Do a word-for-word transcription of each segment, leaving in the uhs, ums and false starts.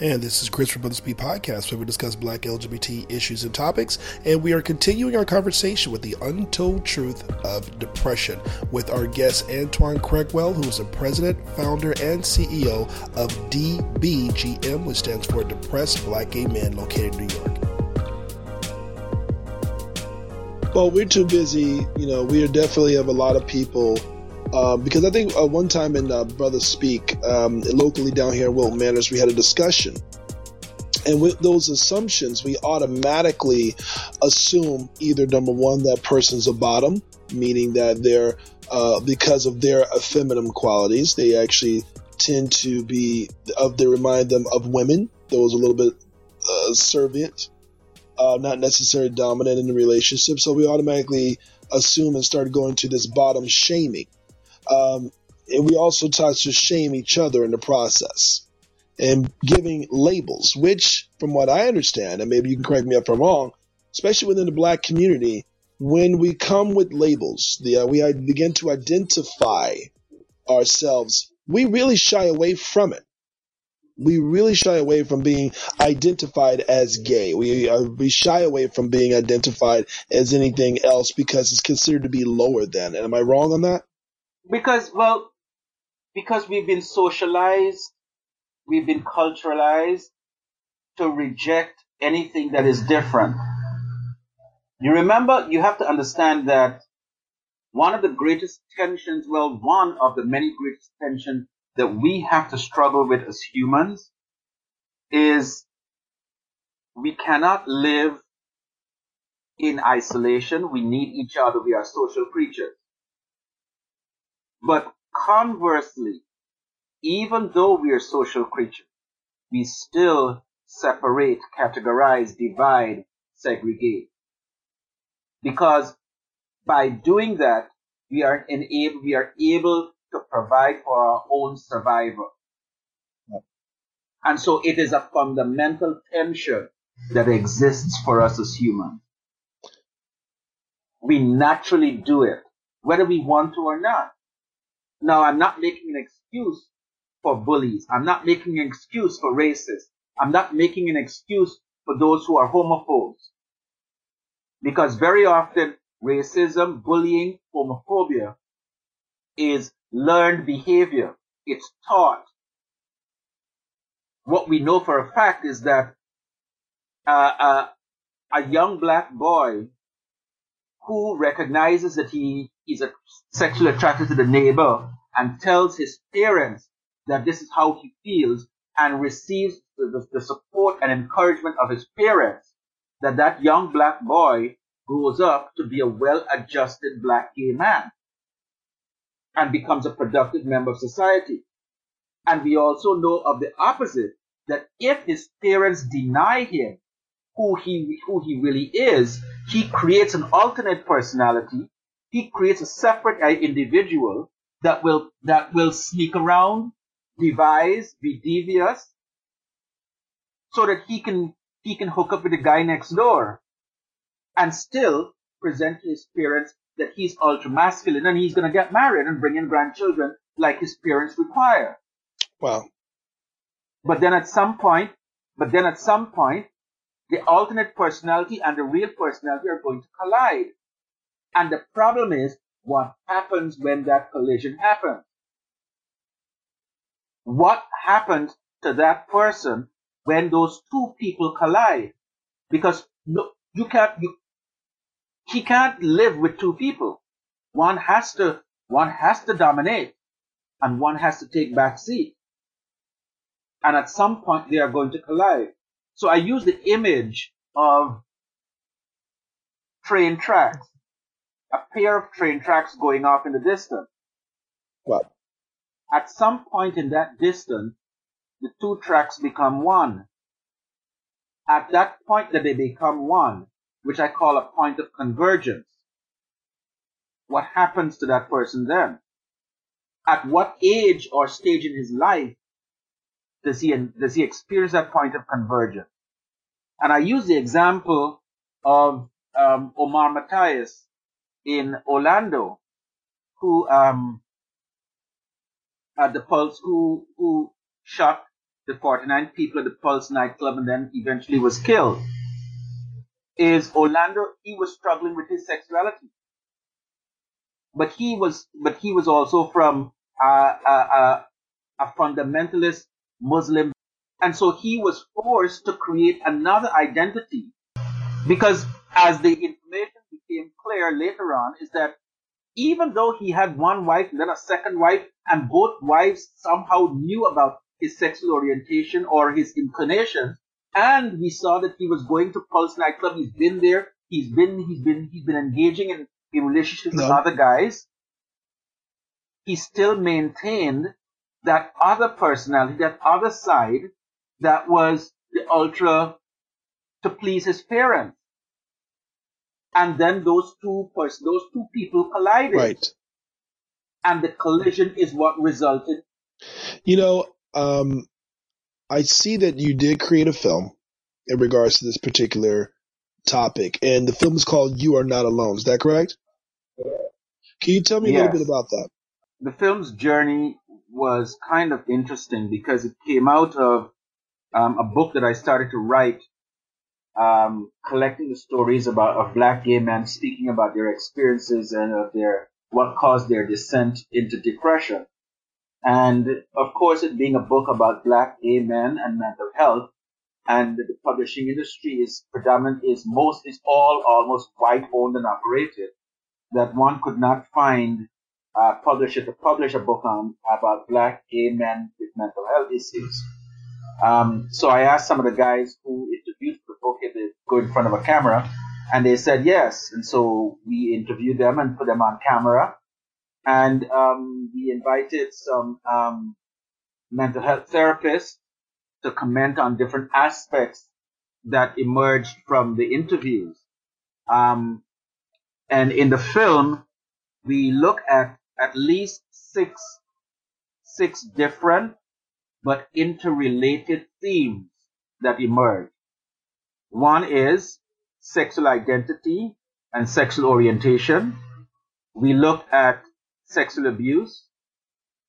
And this is Chris from Brothers B Podcast, where we discuss Black L G B T issues and topics, and we are continuing our conversation with the untold truth of depression with our guest Antoine Craigwell, who is the president, founder, and C E O of D B G M, which stands for Depressed Black Gay Men, located in New York. Well, we're too busy. You know, we are definitely have a lot of people uh, because I think uh, one time in uh, Brothers Speak, um, locally down here in Wilton Manners, we had a discussion. And with those assumptions, we automatically assume either, number one, that person's a bottom, meaning that they're, uh, because of their effeminate qualities, they actually tend to be, of they remind them of women, those a little bit uh, servient. Uh, not necessarily dominant in the relationship, so we automatically assume and start going to this bottom shaming. Um, and we also try to shame each other in the process and giving labels, which, from what I understand, and maybe you can correct me if I'm wrong, especially within the Black community, when we come with labels, the, uh, we begin to identify ourselves, we really shy away from it. We really shy away from being identified as gay. We uh, we shy away from being identified as anything else because it's considered to be lower than. And am I wrong on that? Because, well, because we've been socialized, we've been culturalized to reject anything that is different. You remember, you have to understand that one of the greatest tensions, well, one of the many greatest tensions that we have to struggle with as humans is we cannot live in isolation. We need each other. We are social creatures. But conversely, even though we are social creatures, we still separate, categorize, divide, segregate. Because by doing that, we are enabled, we are able to provide for our own survival. Yeah. And so it is a fundamental tension that exists for us as humans. We naturally do it, whether we want to or not. Now, I'm not making an excuse for bullies. I'm not making an excuse for racists. I'm not making an excuse for those who are homophobes. Because very often, racism, bullying, homophobia is learned behavior. It's taught. What we know for a fact is that uh, uh, a young Black boy who recognizes that he is a sexually attracted to the neighbor and tells his parents that this is how he feels and receives the, the support and encouragement of his parents, that that young Black boy grows up to be a well-adjusted Black gay man and becomes a productive member of society. And we also know of the opposite, that if his parents deny him who he who he really is, he creates an alternate personality, he creates a separate individual that will that will sneak around, devise, be devious, so that he can he can hook up with the guy next door and still present to his parents that he's ultra-masculine and he's going to get married and bring in grandchildren like his parents require. Wow. But then at some point, but then at some point, the alternate personality and the real personality are going to collide. And the problem is what happens when that collision happens. What happened to that person when those two people collide? Because no, you can't... You, He can't live with two people. One has to, one has to dominate and one has to take back seat. And at some point they are going to collide. So I use the image of train tracks, a pair of train tracks going off in the distance. What? At some point in that distance, the two tracks become one. At that point that they become one, which I call a point of convergence. What happens to that person then? At what age or stage in his life does he does he experience that point of convergence? And I use the example of um, Omar Matthias in Orlando, who um, at the Pulse, who who shot the forty-nine people at the Pulse nightclub and then eventually was killed, is Orlando, he was struggling with his sexuality. But he was, but he was also from uh, uh, uh, a fundamentalist Muslim. And so he was forced to create another identity, because as the information became clear later on is that even though he had one wife and then a second wife, and both wives somehow knew about his sexual orientation or his inclination, and we saw that he was going to Pulse nightclub, he's been there, he's been, he's been, he's been engaging in, in relationships no. with other guys, he still maintained that other personality, that other side, that was the ultra to please his parents. And then those two pers- those two people collided. Right. And the collision is what resulted. You know, um, I see that you did create a film in regards to this particular topic, and the film is called You Are Not Alone. Is that correct? Can you tell me yes. a little bit about that? The film's journey was kind of interesting because it came out of um, a book that I started to write, um, collecting the stories about of black gay men speaking about their experiences and of their what caused their descent into depression. And of course, it being a book about black gay men and mental health, and the publishing industry is predominant is most is all almost white owned and operated, that one could not find Uh, publisher to publish a book on about black gay men with mental health issues. Um, so I asked some of the guys who interviewed the book if they go in front of a camera, and they said yes. And so we interviewed them and put them on camera, and um, we invited some um, mental health therapists to comment on different aspects that emerged from the interviews. Um, and in the film, we look at at least six, six different but interrelated themes that emerge. One is sexual identity and sexual orientation. We looked at sexual abuse.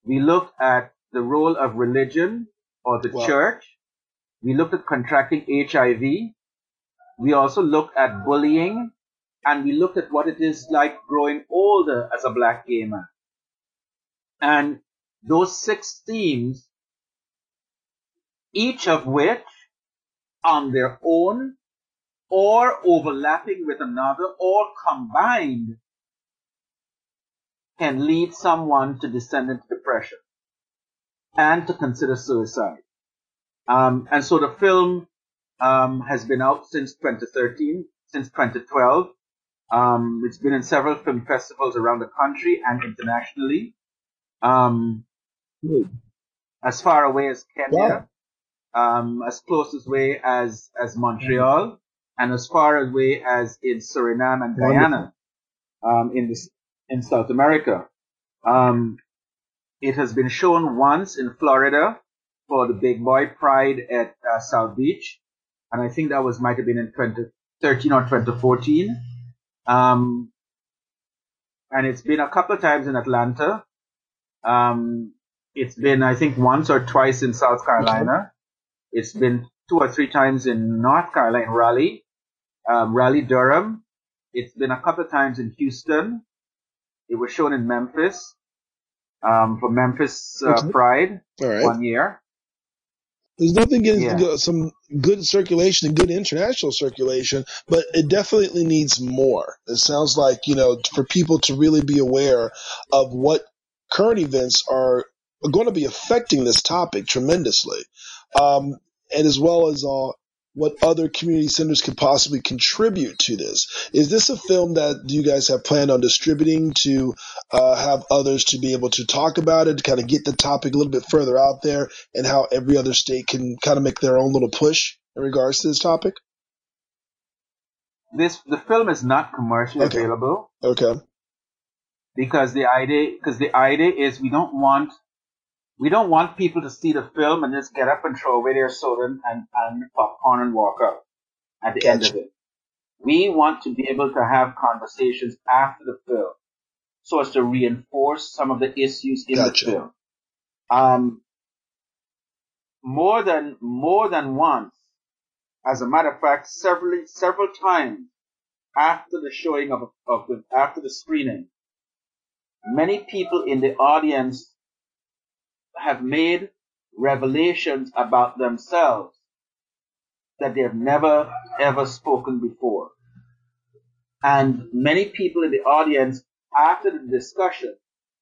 We looked at the role of religion or the wow. church. We looked at contracting H I V. We also looked at bullying, and we looked at what it is like growing older as a black gay man. And those six themes, each of which on their own or overlapping with another or combined, can lead someone to descend into depression and to consider suicide. Um, and so the film um, has been out since twenty thirteen, since twenty twelve. Um, it's been in several film festivals around the country and internationally. Um, as far away as Kenya, yeah. um, as close as way as, as Montreal, mm-hmm. and as far away as in Suriname and Guyana, um, in this, in South America. Um, it has been shown once in Florida for the Big Boy Pride at uh, South Beach. And I think that was, might have been in twenty thirteen or twenty fourteen. Um, and it's been a couple of times in Atlanta. Um, it's been, I think, once or twice in South Carolina. It's been two or three times in North Carolina, Raleigh, um, Raleigh, Durham. It's been a couple of times in Houston. It was shown in Memphis, um, for Memphis uh, okay. Pride right. one year. There's nothing against yeah. some good circulation and good international circulation, but it definitely needs more. It sounds like, you know, for people to really be aware of what current events are going to be affecting this topic tremendously, um, and as well as uh, what other community centers could possibly contribute to this. Is this a film that you guys have planned on distributing to uh, have others to be able to talk about it, to kind of get the topic a little bit further out there, and how every other state can kind of make their own little push in regards to this topic? This the film is not commercially okay. available. Okay. Because the idea, because the idea is we don't want, we don't want people to see the film and just get up and throw away their soda and, and popcorn and walk up at the gotcha. end of it. We want to be able to have conversations after the film so as to reinforce some of the issues in gotcha. the film. Um, more than more than once. As a matter of fact, several several times after the showing of of the after the screening, many people in the audience have made revelations about themselves that they have never ever spoken before. And many people in the audience, after the discussion,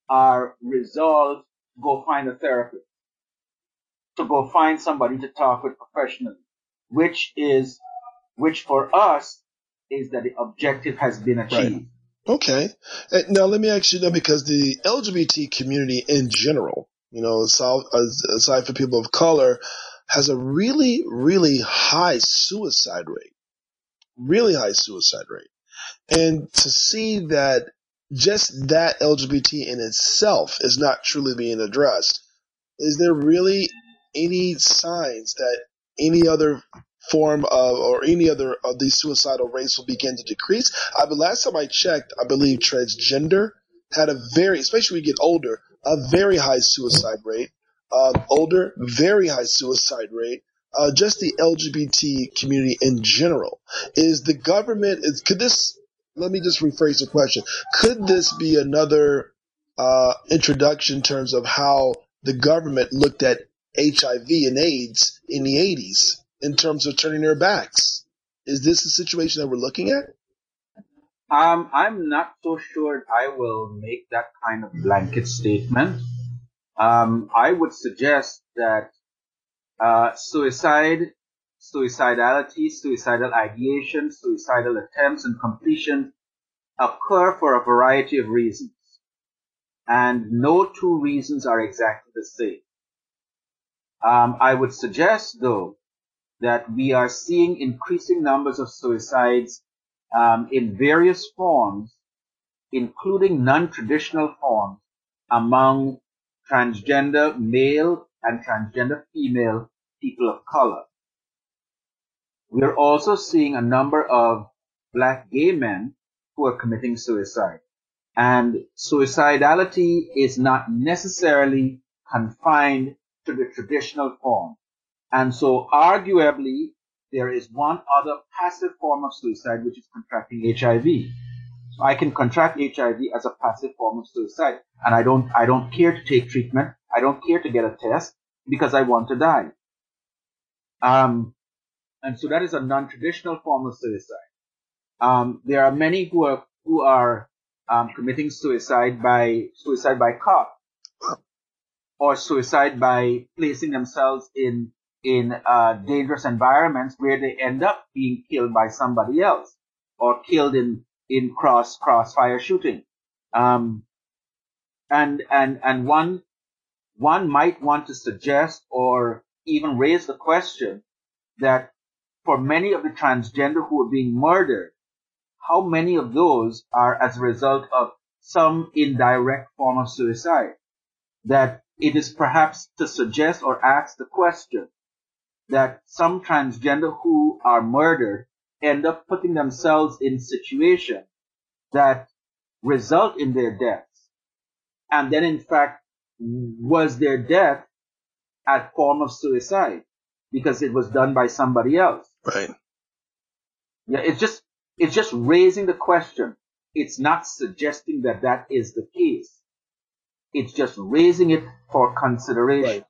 are resolved to go find a therapist, to go find somebody to talk with professionally, which is, which for us is that the objective has been achieved. Right. Okay. Now let me ask you that, because the L G B T community in general, you know, aside, aside from people of color, has a really, really high suicide rate, really high suicide rate. And to see that just that L G B T in itself is not truly being addressed, is there really any signs that any other form of or any other of these suicidal rates will begin to decrease? I mean, last time I checked, I believe transgender had a very, especially when we get older, a very high suicide rate. Um, older, very high suicide rate. Uh, just the L G B T community in general. Is the government, is, could this, let me just rephrase the question. Could this be another uh, introduction in terms of how the government looked at H I V and AIDS in the eighties in terms of turning their backs? Is this the situation that we're looking at? Um, I'm not so sure I will make that kind of blanket statement. Um, I would suggest that Uh, suicide, suicidality, suicidal ideation, suicidal attempts and completion occur for a variety of reasons. And no two reasons are exactly the same. Um, I would suggest, though, that we are seeing increasing numbers of suicides um, in various forms, including non-traditional forms, among transgender male and transgender female people of color. We are also seeing a number of black gay men who are committing suicide. And suicidality is not necessarily confined to the traditional form. And so arguably, there is one other passive form of suicide, which is contracting H I V. So I can contract H I V as a passive form of suicide, and I don't, I don't care to take treatment. I don't care to get a test because I want to die. Um, and so that is a non-traditional form of suicide. Um, there are many who are who are um, committing suicide by suicide by cop, or suicide by placing themselves in in uh, dangerous environments where they end up being killed by somebody else, or killed in in cross crossfire shooting. Um, and and and one. One might want to suggest or even raise the question that for many of the transgender who are being murdered, how many of those are as a result of some indirect form of suicide? That it is perhaps to suggest or ask the question that some transgender who are murdered end up putting themselves in situations that result in their deaths. And then, in fact, was their death a form of suicide because it was done by somebody else? Right. Yeah, it's just it's just raising the question. It's not suggesting that that is the case. It's just raising it for consideration.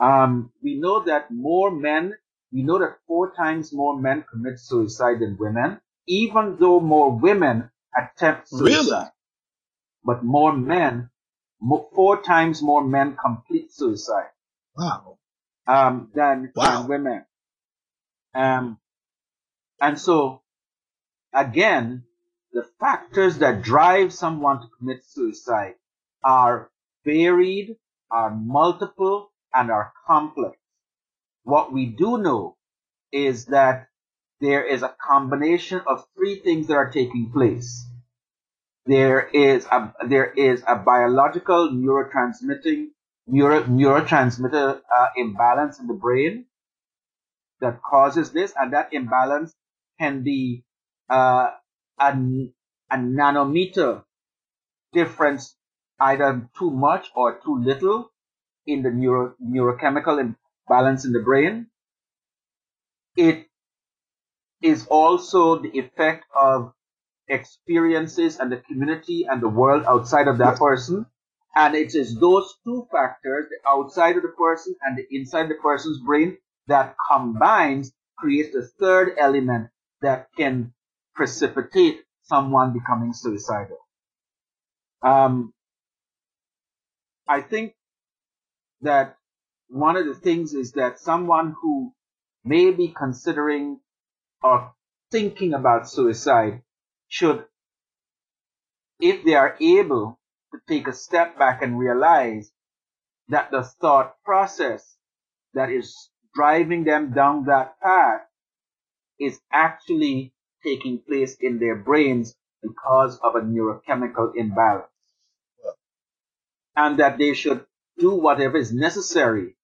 Right. Um, we know that more men, we know that four times more men commit suicide than women, even though more women attempt suicide. Really? But more men. Four times more men complete suicide. Wow. Um, than, wow. than women. Um, and so, again, the factors that drive someone to commit suicide are varied, are multiple, and are complex. What we do know is that there is a combination of three things that are taking place. There is a there is a biological neurotransmitting neuro, neurotransmitter uh, imbalance in the brain that causes this, and that imbalance can be uh, a, a nanometer difference, either too much or too little in the neuro neurochemical balance in the brain. It is also the effect of experiences and the community and the world outside of that person. And it is those two factors, the outside of the person and the inside the person's brain, that combines, creates a third element that can precipitate someone becoming suicidal. Um, I think that one of the things is that someone who may be considering or thinking about suicide should, if they are able, to take a step back and realize that the thought process that is driving them down that path is actually taking place in their brains because of a neurochemical imbalance. Yeah. And that they should do whatever is necessary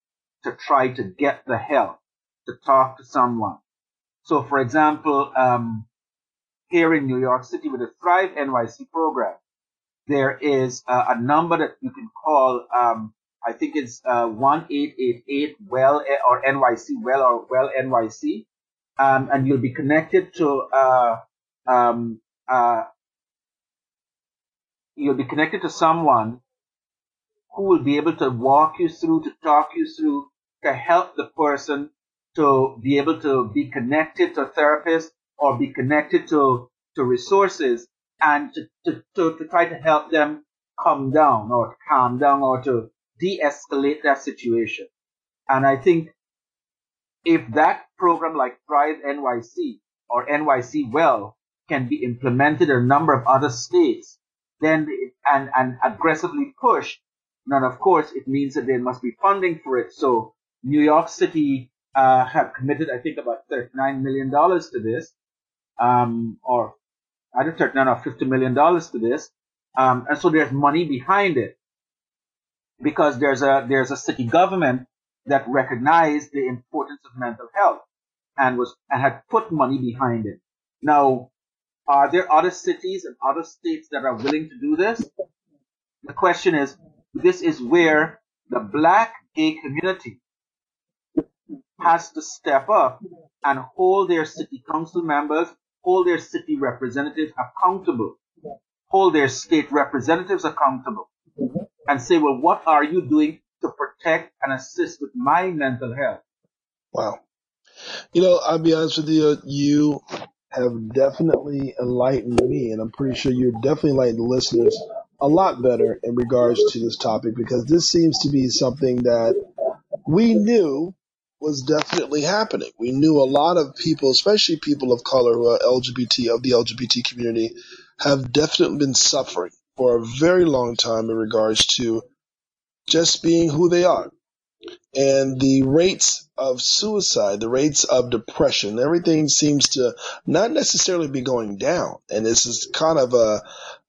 to try to get the help, to talk to someone. So, for example, um, here in New York City with the Thrive N Y C program, there is uh, a number that you can call, um, I think it's uh, one eight eight eight well or N Y C Well or Well N Y C, um, and you'll be connected to uh, um, uh, you'll be connected to someone who will be able to walk you through, to talk you through, to help the person to be able to be connected to a therapist or be connected to to resources. And to, to, to, to try to help them come down or to calm down or to de-escalate that situation. And I think if that program like Thrive N Y C or N Y C Well can be implemented in a number of other states, then it, and, and aggressively pushed, then of course it means that there must be funding for it. So New York City uh, have committed, I think, about thirty-nine million dollars to this, um, or I don't think none of fifty million dollars to this. Um, and so there's money behind it because there's a, there's a city government that recognized the importance of mental health and was, and had put money behind it. Now, are there other cities and other states that are willing to do this? The question is, this is where the Black gay community has to step up and hold their city council members, hold their city representatives accountable, hold their state representatives accountable, and say, well, what are you doing to protect and assist with my mental health? Wow. You know, I'll be honest with you, you have definitely enlightened me, and I'm pretty sure you're definitely enlightened listeners a lot better in regards to this topic, because this seems to be something that we knew was definitely happening. We knew a lot of people, especially people of color who are L G B T, of the L G B T community, have definitely been suffering for a very long time in regards to just being who they are. And the rates of suicide, the rates of depression, everything seems to not necessarily be going down. And this is kind of a,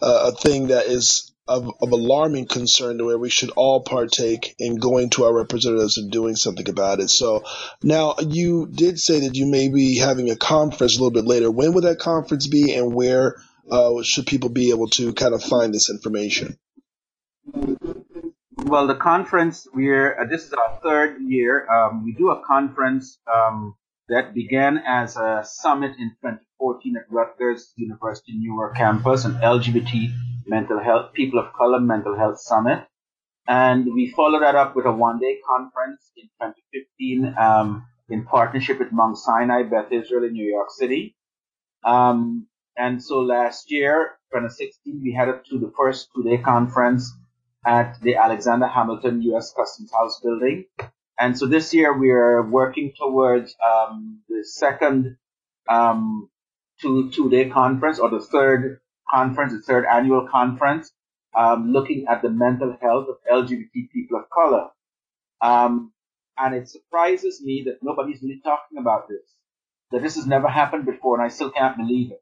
a thing that is Of, of alarming concern to where we should all partake in going to our representatives and doing something about it. So now you did say that you may be having a conference a little bit later. When would that conference be, and where uh, should people be able to kind of find this information? Well, the conference, we're uh, this is our third year. Um, we do a conference um, that began as a summit in twenty fourteen at Rutgers University Newark campus, an L G B T mental health, people of color mental health summit, and we followed that up with a one-day conference in twenty fifteen um, in partnership with Mount Sinai Beth Israel in New York City. Um, and so last year, twenty sixteen, we headed to the first two-day conference at the Alexander Hamilton U S Customs House building. And so this year we are working towards um, the second um, two two-day conference, or the third. Conference, the third annual conference, um, looking at the mental health of L G B T people of color. Um, and it surprises me that nobody's really talking about this, that this has never happened before, and I still can't believe it.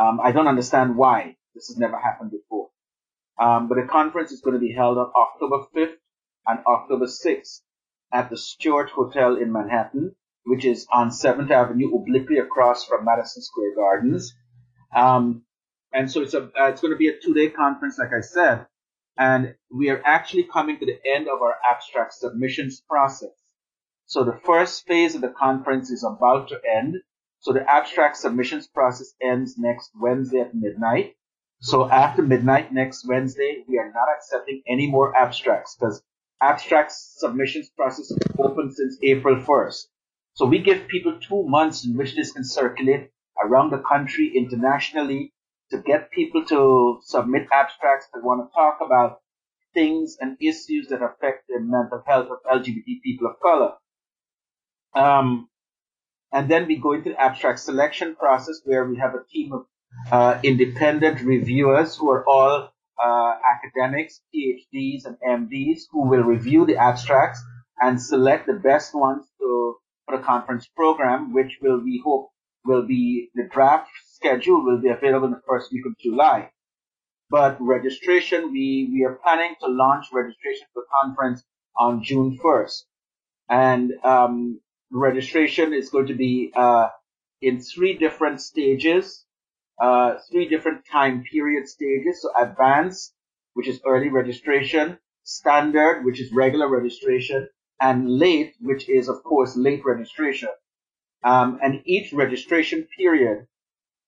Um, I don't understand why this has never happened before. Um, but the conference is going to be held on October fifth and October sixth at the Stewart Hotel in Manhattan, which is on seventh Avenue, obliquely across from Madison Square Gardens. Um, And so it's a uh, it's going to be a two-day conference, like I said, and we are actually coming to the end of our abstract submissions process. So the first phase of the conference is about to end. So the abstract submissions process ends next Wednesday at midnight. So after midnight next Wednesday, we are not accepting any more abstracts because abstract submissions process is open since April first. So we give people two months in which this can circulate around the country, internationally, to get people to submit abstracts that want to talk about things and issues that affect the mental health of L G B T people of color. Um, and then we go into the abstract selection process where we have a team of uh, independent reviewers who are all uh, academics, P H Ds and M Ds who will review the abstracts and select the best ones to, for the conference program, which will we hope will be the draft schedule will be available in the first week of July. But registration, we, we are planning to launch registration for the conference on June first. And um, registration is going to be uh, in three different stages, uh, three different time period stages. So advanced, which is early registration, standard, which is regular registration, and late, which is, of course, late registration. Um, and each registration period,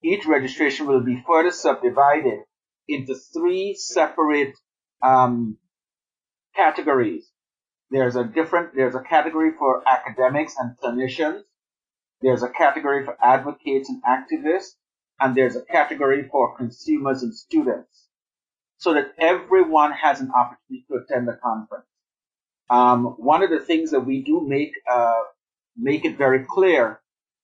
each registration will be further subdivided into three separate um, categories. There's a different, there's a category for academics and clinicians. There's a category for advocates and activists. And there's a category for consumers and students so that everyone has an opportunity to attend the conference. Um, one of the things that we do make, uh, make it very clear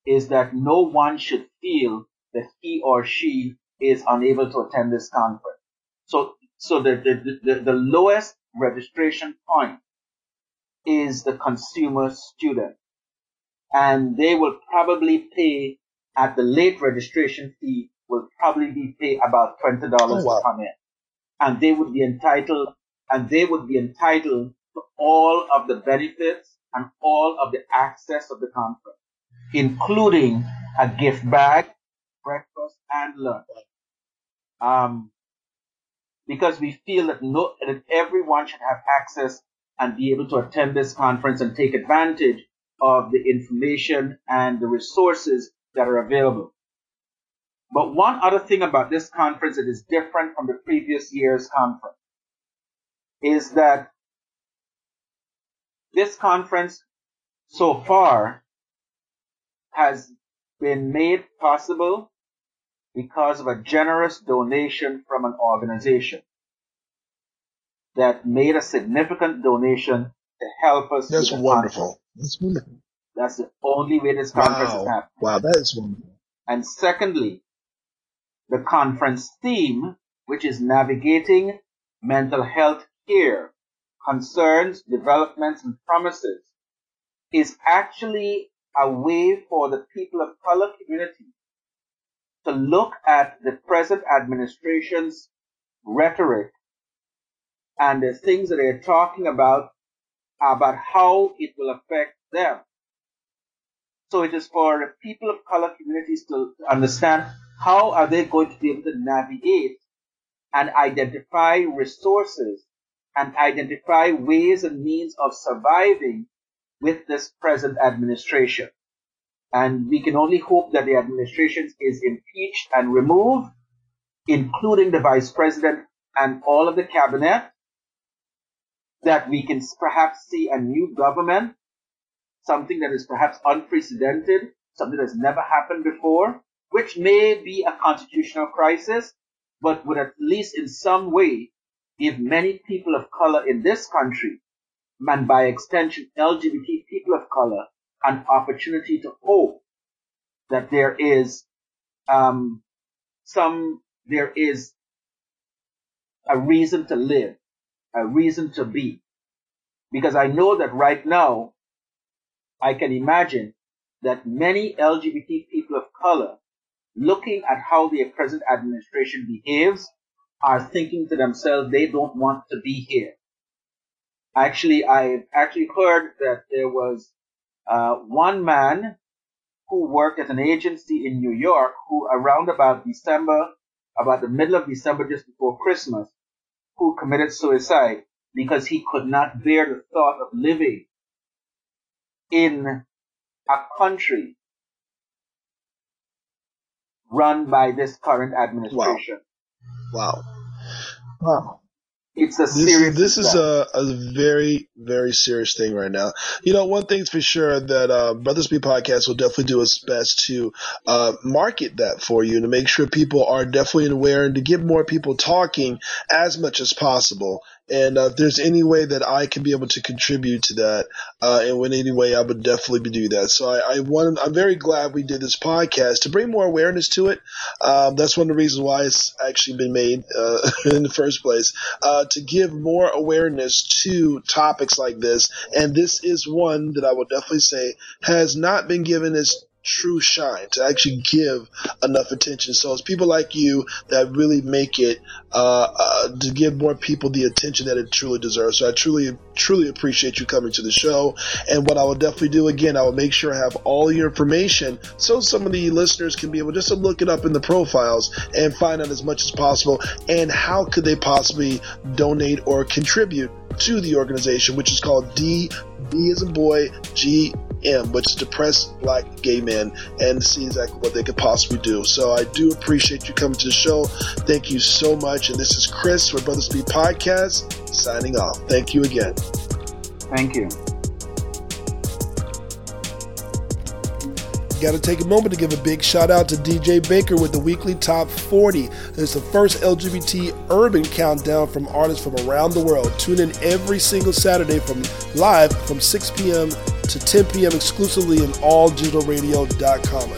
is that no one should feel that he or she is unable to attend this conference. So, so the, the, the, the lowest registration point is the consumer student. And they will probably pay at the late registration fee will probably be pay about twenty dollars oh, wow. to come in. And they would be entitled, and they would be entitled to all of the benefits and all of the access of the conference, including a gift bag, breakfast and lunch, um, because we feel that no, that everyone should have access and be able to attend this conference and take advantage of the information and the resources that are available. But one other thing about this conference that is different from the previous year's conference is that this conference so far has been made possible because of a generous donation from an organization that made a significant donation to help us. That's wonderful. That's wonderful. That's the only way this conference wow. is happening. Wow, that is wonderful. And secondly, the conference theme, which is navigating mental health care, concerns, developments, and promises, is actually a way for the people of color community to look at the present administration's rhetoric and the things that they're talking about, about how it will affect them. So it is for the people of color communities to understand how are they going to be able to navigate and identify resources and identify ways and means of surviving with this present administration. And we can only hope that the administration is impeached and removed, including the vice president and all of the cabinet, that we can perhaps see a new government, something that is perhaps unprecedented, something that's never happened before, which may be a constitutional crisis, but would at least in some way give many people of color in this country, and by extension, L G B T people of color, an opportunity to hope that there is um, some, there is a reason to live, a reason to be. Because I know that right now, I can imagine that many L G B T people of color, looking at how the present administration behaves, are thinking to themselves, they don't want to be here. Actually, I actually heard that there was uh, one man who worked at an agency in New York who around about December, about the middle of December, just before Christmas, who committed suicide because he could not bear the thought of living in a country run by this current administration. Wow. Wow. wow. It's a serious This, this is a, a very, very serious thing right now. You know, one thing's for sure that uh, Brothers B Podcast will definitely do its best to uh, market that for you, to make sure people are definitely aware and to get more people talking as much as possible. And uh, if there's any way that I can be able to contribute to that, uh, and in any way, I would definitely be doing that. So I, I want, I'm very glad we did this podcast to bring more awareness to it. Um, that's one of the reasons why it's actually been made uh, in the first place, uh, to give more awareness to topics like this. And this is one that I will definitely say has not been given as true shine, to actually give enough attention. So it's people like you that really make it uh, uh, to give more people the attention that it truly deserves. So I truly, truly appreciate you coming to the show. And what I will definitely do, again, I will make sure I have all your information so some of the listeners can be able just to look it up in the profiles and find out as much as possible and how could they possibly donate or contribute to the organization, which is called D, B as in boy, G, M, which is Depressed Black Gay Men, and see exactly what they could possibly do. So I do appreciate you coming to the show. Thank you so much. And this is Chris for Brothers B Podcast signing off. Thank you again. Thank you. Got to take a moment to give a big shout out to D J Baker with the weekly Top forty. It's the first L G B T urban countdown from artists from around the world. Tune in every single Saturday from live from six p.m. to ten p.m. exclusively on all digital radio dot com.